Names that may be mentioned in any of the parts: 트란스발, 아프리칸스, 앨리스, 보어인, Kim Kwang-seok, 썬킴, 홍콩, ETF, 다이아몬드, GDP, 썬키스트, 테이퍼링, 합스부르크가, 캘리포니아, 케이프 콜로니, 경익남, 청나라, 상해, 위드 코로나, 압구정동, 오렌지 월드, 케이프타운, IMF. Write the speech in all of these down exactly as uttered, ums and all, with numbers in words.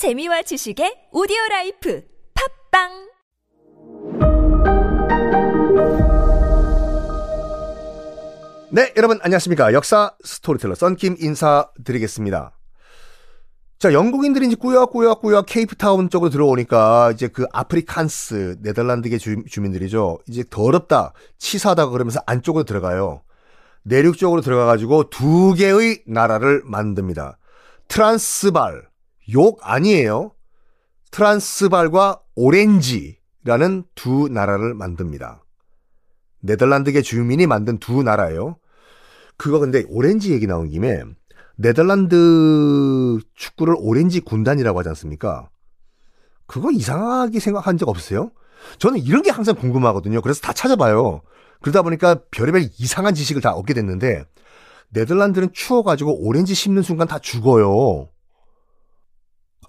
재미와 지식의 오디오라이프 팝빵 네, 여러분 안녕하십니까. 역사 스토리텔러 썬킴 인사드리겠습니다. 자, 영국인들이 이제 꾸역꾸역꾸역 케이프타운 쪽으로 들어오니까 이제 그 아프리칸스 네덜란드계 주민들이죠. 이제 더럽다, 치사하다 그러면서 안쪽으로 들어가요. 내륙 쪽으로 들어가가지고 두 개의 나라를 만듭니다. 트란스발, 욕 아니에요. 트란스발과 오렌지라는 두 나라를 만듭니다. 네덜란드계 주민이 만든 두 나라예요. 그거 근데 오렌지 얘기 나온 김에 네덜란드 축구를 오렌지 군단이라고 하지 않습니까? 그거 이상하게 생각한 적 없으세요? 저는 이런 게 항상 궁금하거든요. 그래서 다 찾아봐요. 그러다 보니까 별의별 이상한 지식을 다 얻게 됐는데 네덜란드는 추워가지고 오렌지 심는 순간 다 죽어요.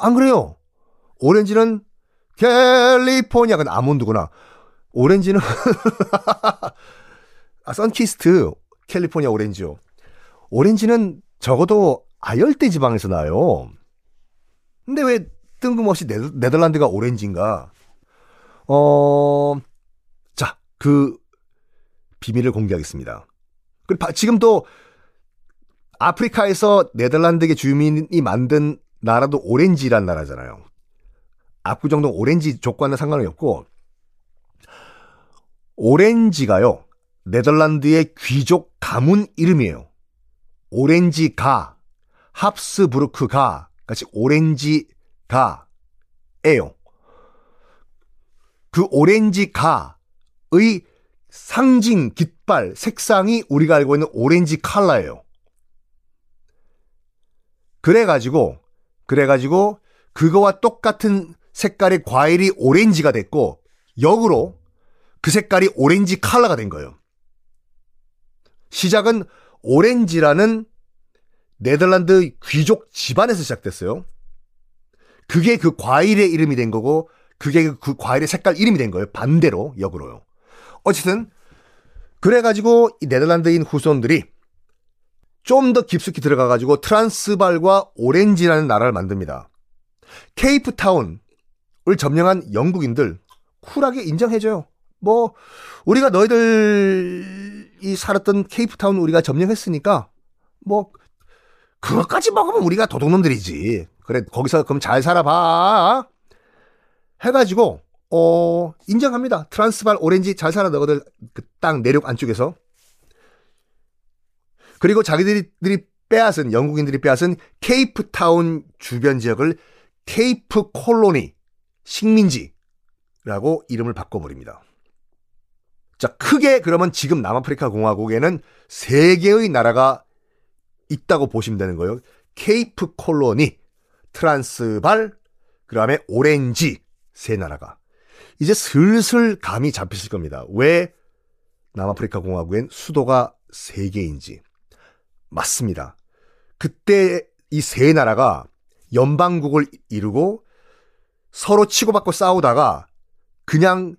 안 그래요? 오렌지는 캘리포니아, 근데 아몬드구나. 오렌지는 아, 썬키스트 캘리포니아 오렌지요. 오렌지는 적어도 아열대 지방에서 나요. 근데 왜 뜬금없이 네더, 네덜란드가 오렌지인가? 어, 자, 그 비밀을 공개하겠습니다. 그리고 지금도 아프리카에서 네덜란드계 주민이 만든 나라도 오렌지란 나라잖아요. 압구정동 오렌지 족과는 상관이 없고 오렌지가요, 네덜란드의 귀족 가문 이름이에요. 오렌지가, 합스부르크가, 같이 오렌지가예요. 그 오렌지가의 상징, 깃발, 색상이 우리가 알고 있는 오렌지 컬러예요. 그래가지고, 그래가지고 그거와 똑같은 색깔의 과일이 오렌지가 됐고, 역으로 그 색깔이 오렌지 컬러가 된 거예요. 시작은 오렌지라는 네덜란드 귀족 집안에서 시작됐어요. 그게 그 과일의 이름이 된 거고, 그게 그 과일의 색깔 이름이 된 거예요. 반대로, 역으로요. 어쨌든 그래가지고 이 네덜란드인 후손들이 좀 더 깊숙이 들어가가지고 트란스발과 오렌지라는 나라를 만듭니다. 케이프타운을 점령한 영국인들 쿨하게 인정해줘요. 뭐 우리가 너희들이 살았던 케이프타운 우리가 점령했으니까 뭐 그것까지 먹으면 우리가 도둑놈들이지. 그래, 거기서 그럼 잘 살아봐 해가지고 어 인정합니다. 트란스발 오렌지 잘 살아, 너희들 그 땅 내륙 안쪽에서. 그리고 자기들이 빼앗은, 영국인들이 빼앗은 케이프타운 주변 지역을 케이프 콜로니, 식민지라고 이름을 바꿔버립니다. 자, 크게 그러면 지금 남아프리카 공화국에는 세 개의 나라가 있다고 보시면 되는 거예요. 케이프 콜로니, 트란스발, 그 다음에 오렌지, 세 나라가. 이제 슬슬 감이 잡히실 겁니다. 왜 남아프리카 공화국엔 수도가 세 개인지. 맞습니다. 그때 이 세 나라가 연방국을 이루고 서로 치고받고 싸우다가 그냥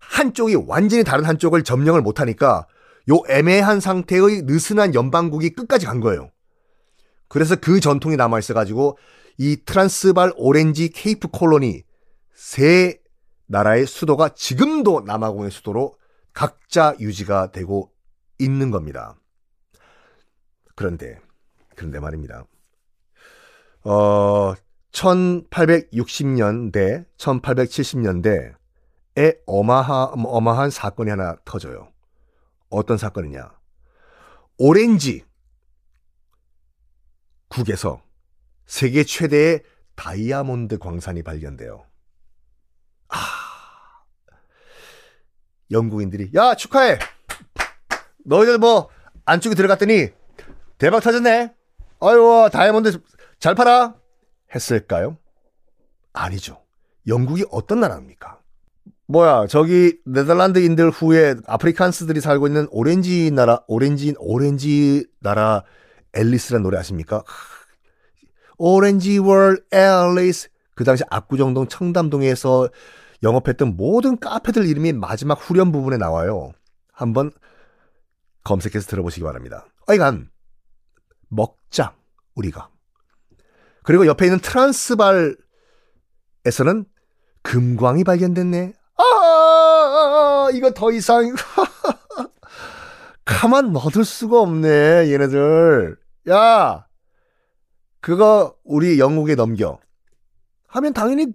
한쪽이 완전히 다른 한쪽을 점령을 못하니까 요 애매한 상태의 느슨한 연방국이 끝까지 간 거예요. 그래서 그 전통이 남아있어가지고 이 트란스발, 오렌지, 케이프 콜로니 세 나라의 수도가 지금도 남아공의 수도로 각자 유지가 되고 있는 겁니다. 그런데, 그런데 말입니다. 어, 천팔백육십 년대, 천팔백칠십 년대에 어마하, 어마한 사건이 하나 터져요. 어떤 사건이냐. 오렌지 국에서 세계 최대의 다이아몬드 광산이 발견돼요. 아, 영국인들이, 야, 축하해! 너희들 뭐, 안쪽에 들어갔더니, 대박 터졌네. 아유, 다이아몬드 잘 팔아. 했을까요? 아니죠. 영국이 어떤 나라입니까? 뭐야, 저기 네덜란드인들 후에 아프리칸스들이 살고 있는 오렌지 나라, 오렌지 오렌지 나라 앨리스란 노래 아십니까? 오렌지 월드 앨리스. 그 당시 압구정동, 청담동에서 영업했던 모든 카페들 이름이 마지막 후렴 부분에 나와요. 한번 검색해서 들어보시기 바랍니다. 아이간 먹자, 우리가. 그리고 옆에 있는 트란스발 에서는 금광이 발견됐네. 아, 이거 더 이상 가만 놔둘 수가 없네, 얘네들. 야, 그거 우리 영국에 넘겨. 하면 당연히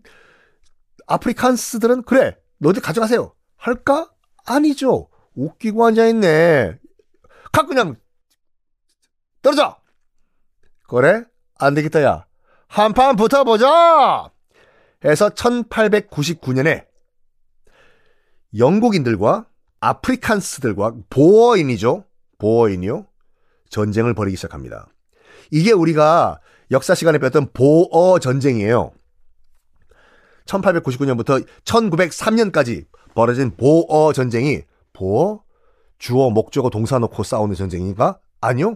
아프리칸스들은 그래, 너희들 가져가세요. 할까? 아니죠. 웃기고 앉아있네. 각 그냥 떨어져. 그래? 안 되겠다, 야. 한판 붙어보자! 해서 천팔백구십구 년에 영국인들과 아프리칸스들과 보어인이죠. 보어인이요. 전쟁을 벌이기 시작합니다. 이게 우리가 역사 시간에 배웠던 보어 전쟁이에요. 천팔백구십구 년부터 천구백삼 년까지 벌어진 보어 전쟁이 보어, 주어, 목적어, 동사 놓고 싸우는 전쟁인가? 아니요.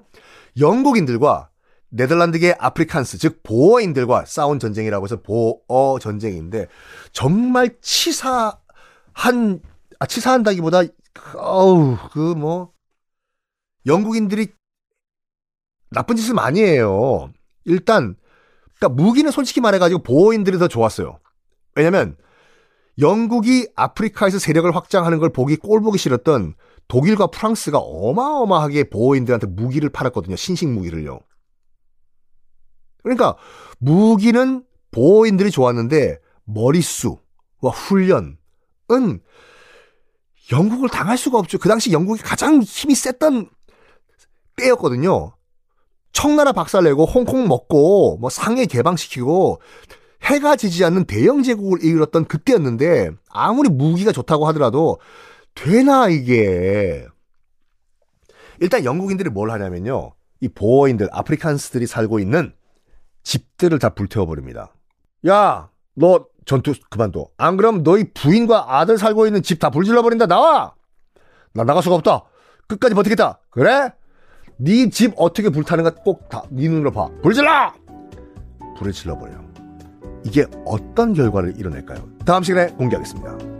영국인들과 네덜란드계 아프리칸스, 즉 보어인들과 싸운 전쟁이라고 해서 보어 전쟁인데, 정말 치사한, 아, 치사한다기보다, 어우, 그 뭐, 영국인들이 나쁜 짓을 많이 해요. 일단, 그러니까 무기는 솔직히 말해가지고 보어인들이 더 좋았어요. 왜냐면, 영국이 아프리카에서 세력을 확장하는 걸 보기 꼴보기 싫었던 독일과 프랑스가 어마어마하게 보어인들한테 무기를 팔았거든요. 신식 무기를요. 그러니까 무기는 보어인들이 좋았는데 머릿수와 훈련은 영국을 당할 수가 없죠. 그 당시 영국이 가장 힘이 셌던 때였거든요. 청나라 박살내고 홍콩 먹고 뭐 상해 개방시키고 해가 지지 않는 대영제국을 이뤘던 그때였는데, 아무리 무기가 좋다고 하더라도 되나 이게. 일단 영국인들이 뭘 하냐면요, 이 보어인들 아프리칸스들이 살고 있는 집들을 다 불태워버립니다. 야, 너 전투 그만둬. 안 그럼 너희 부인과 아들 살고 있는 집 다 불질러버린다. 나와. 나 나갈 수가 없다. 끝까지 버티겠다. 그래? 네 집 어떻게 불타는가 꼭 다 네 눈으로 봐. 불질러! 불을 질러버려. 이게 어떤 결과를 이뤄낼까요? 다음 시간에 공개하겠습니다.